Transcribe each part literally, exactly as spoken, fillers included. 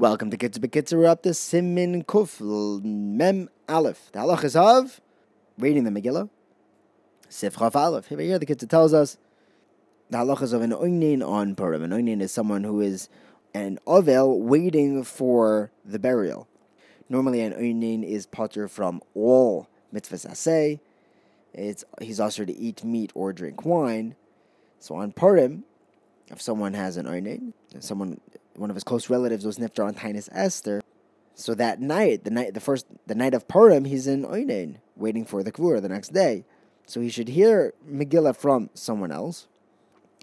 Welcome to Kitzah B'Kitzah. We're up to Simin Kufl, Mem Aleph. The halach is of reading the Megillah, Sifchav Aleph. Here, here the Kitzah tells us the halach is of an Oynin on Purim. An Oynin is someone who is an Ovel waiting for the burial. Normally an Oynin is patur from all mitzvahs aseh. It's He's also to eat meat or drink wine. So on Purim, if someone has an Oynin, someone... one of his close relatives was niftar on Tynas Esther, so that night, the night, the first, the night of Purim, he's in Oynin, waiting for the kvurah the next day. So he should hear Megillah from someone else,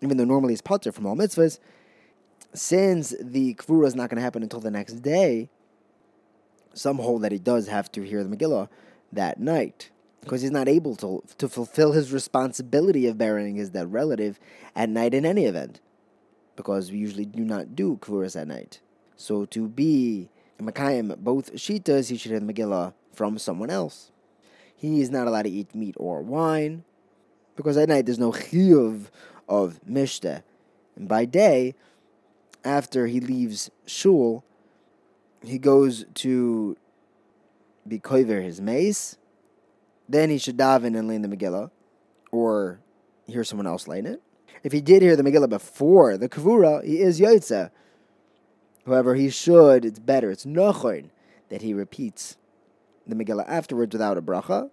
even though normally he's patur from all mitzvahs. Since the kvurah is not going to happen until the next day, some hold that he does have to hear the Megillah that night because he's not able to to fulfill his responsibility of burying his dead relative at night in any event, because we usually do not do kvuras at night. So to be mekayim both shittahs, he should hear the Megillah from someone else. He is not allowed to eat meat or wine, because at night there's no chiyuv of mishteh. And by day, after he leaves shul, he goes to be kover his meis, then he should daven and leining the Megillah, or hear someone else leining it. If he did hear the Megillah before the Kavura, he is Yotza. However, he should, it's better, it's nachon, that he repeats the Megillah afterwards without a Bracha,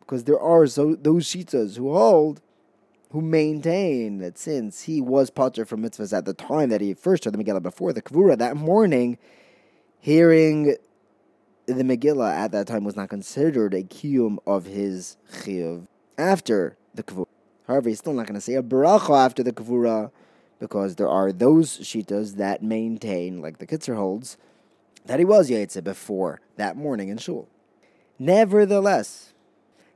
because there are so, those shittahs who hold, who maintain that since he was patur from mitzvahs at the time that he first heard the Megillah before the Kavura that morning, hearing the Megillah at that time was not considered a kiyum of his chiyuv after the Kavura. However, he's still not going to say a bracha after the kvurah, because there are those shitas that maintain, like the Kitzah holds, that he was Yetzeh before that morning in shul. Nevertheless,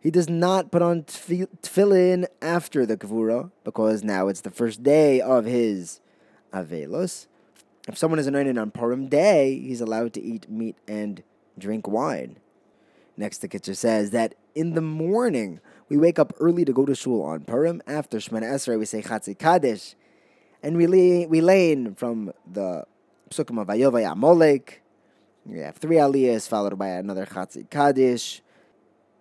he does not put on tefillin after the kvurah, because now it's the first day of his avelos. If someone is anointed on Purim Day, he's allowed to eat meat and drink wine. Next, the Kitzah says that in the morning, we wake up early to go to shul on Purim. After Shemana Esrei, we say Chatzi Kaddish, and we lay, we learn from the Psukim of Vayovay Amolek. We have three aliyahs followed by another Chatzi Kaddish.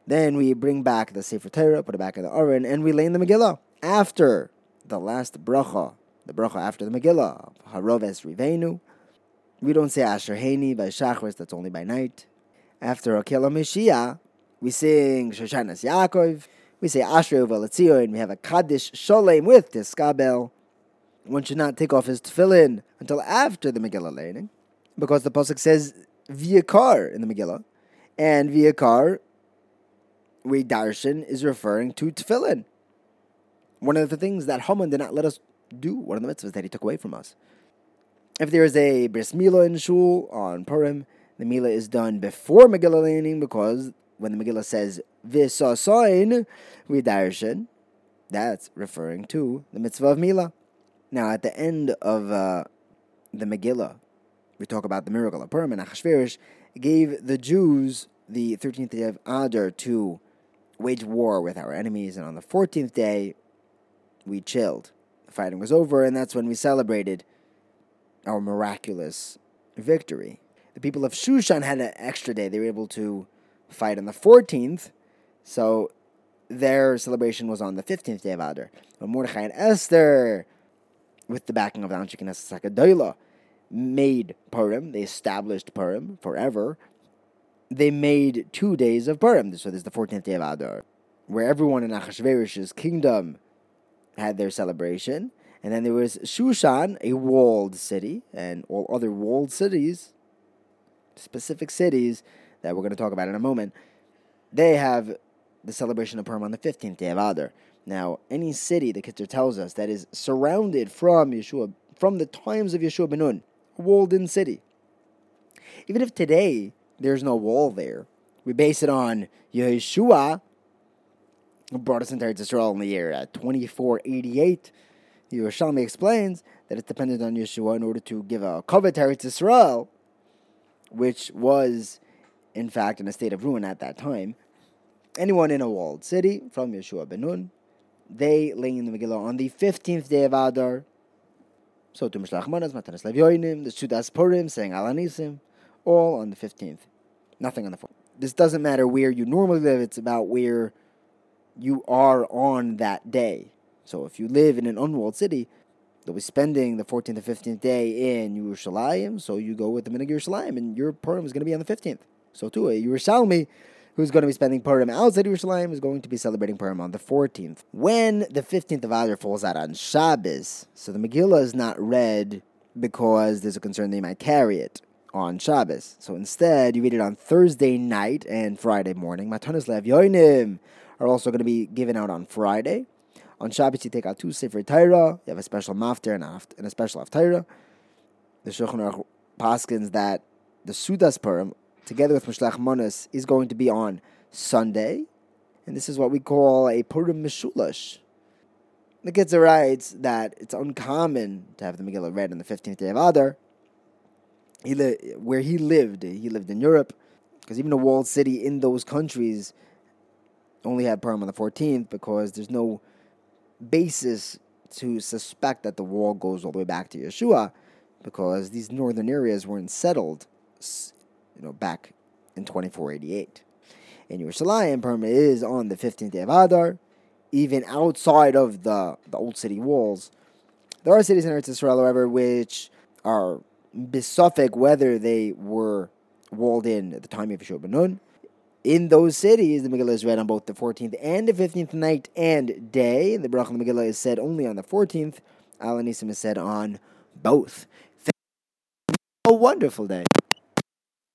Then we bring back the Sefer Torah, put it back in the Aron, and we learn the Megillah after the last bracha, the bracha after the Megillah, Haroves Rivenu. We don't say Asher Heini by Shachris. That's only by night. After Akela Mashiach, we sing Shoshan as Yaakov. We say Ashrei Uvel Etzion, and we have a Kaddish Sholem with Tiskabel. One should not take off his tefillin until after the Megillah Leining, because the pasuk says V'yakar in the Megillah, and V'yakar, we darshan, is referring to tefillin. One of the things that Haman did not let us do, one of the mitzvahs that he took away from us. If there is a bris milah in shul on Purim, the milah is done before Megillah Leining, because when the Megillah says "v'sasayin," we darshan, that's referring to the mitzvah of Milah. Now, at the end of uh, the Megillah, we talk about the miracle of Purim, and Achashverosh gave the Jews the thirteenth day of Adar to wage war with our enemies, and on the fourteenth day, we chilled. The fighting was over, and that's when we celebrated our miraculous victory. The people of Shushan had an extra day; they were able to fight on the fourteenth, so their celebration was on the fifteenth day of Adar. But Mordechai and Esther, with the backing of the Anshe Knesset HaGadola, made Purim. They established Purim forever. They made two days of Purim, so there's the fourteenth day of Adar, where everyone in Achashverosh's kingdom had their celebration. And then there was Shushan, a walled city, and all other walled cities, specific cities, that we're going to talk about in a moment, they have the celebration of Purim on the fifteenth day of Adar. Now, any city, the Kitzur tells us, that is surrounded from Yeshua, from the times of Yeshua bin Nun, a walled-in city. Even if today there's no wall there, we base it on Yeshua, who brought us into Eretz Yisrael in the year twenty-four eighty-eight. The Yerushalmi explains that it's dependent on Yeshua in order to give a kover to Eretz Yisrael, which was, in fact, in a state of ruin at that time. Anyone in a walled city, from Yeshua bin Nun, they lay in the Megillah on the fifteenth day of Adar, So to Mishlach Manas, Matanis Lev Yoinim, the Sudas Purim, saying Alanisim, all on the fifteenth. Nothing on the fourth. This doesn't matter where you normally live, it's about where you are on that day. So if you live in an unwalled city, they'll be spending the fourteenth and fifteenth day in Yerushalayim, so you go with the Minhag Yerushalayim, and your Purim is going to be on the fifteenth. So too, a Yerushalmi, who's going to be spending Purim outside Yerushalayim, is going to be celebrating Purim on the fourteenth. When the fifteenth of Adar falls out on Shabbos, so the Megillah is not read because there's a concern they might carry it on Shabbos. So instead, you read it on Thursday night and Friday morning. Matanis Lev Yoinim are also going to be given out on Friday. On Shabbos, you take out two Sefer Torah. You have a special mafter and a special haftarah. The Shulchan Aruch paskins that the Sudas Purim, together with Mishlach Manos, is going to be on Sunday. And this is what we call a Purim Mishulash. The Kitzah writes that it's uncommon to have the Megillah read on the fifteenth day of Adar. He li- where he lived, he lived in Europe, because even a walled city in those countries only had Purim on the fourteenth, because there's no basis to suspect that the wall goes all the way back to Yeshua, because these northern areas weren't settled, you know, back in twenty-four eighty-eight. In Yerushalayim, Purim is on the fifteenth day of Adar, even outside of the, the old city walls. There are cities in Eretz Yisrael, however, which are besuffic whether they were walled in at the time of Yeshua bin Nun. In those cities, the Megillah is read on both the fourteenth and the fifteenth night and day. The Bracha of the Megillah is said only on the fourteenth. Alanisim is said on both. Thank you. A wonderful day.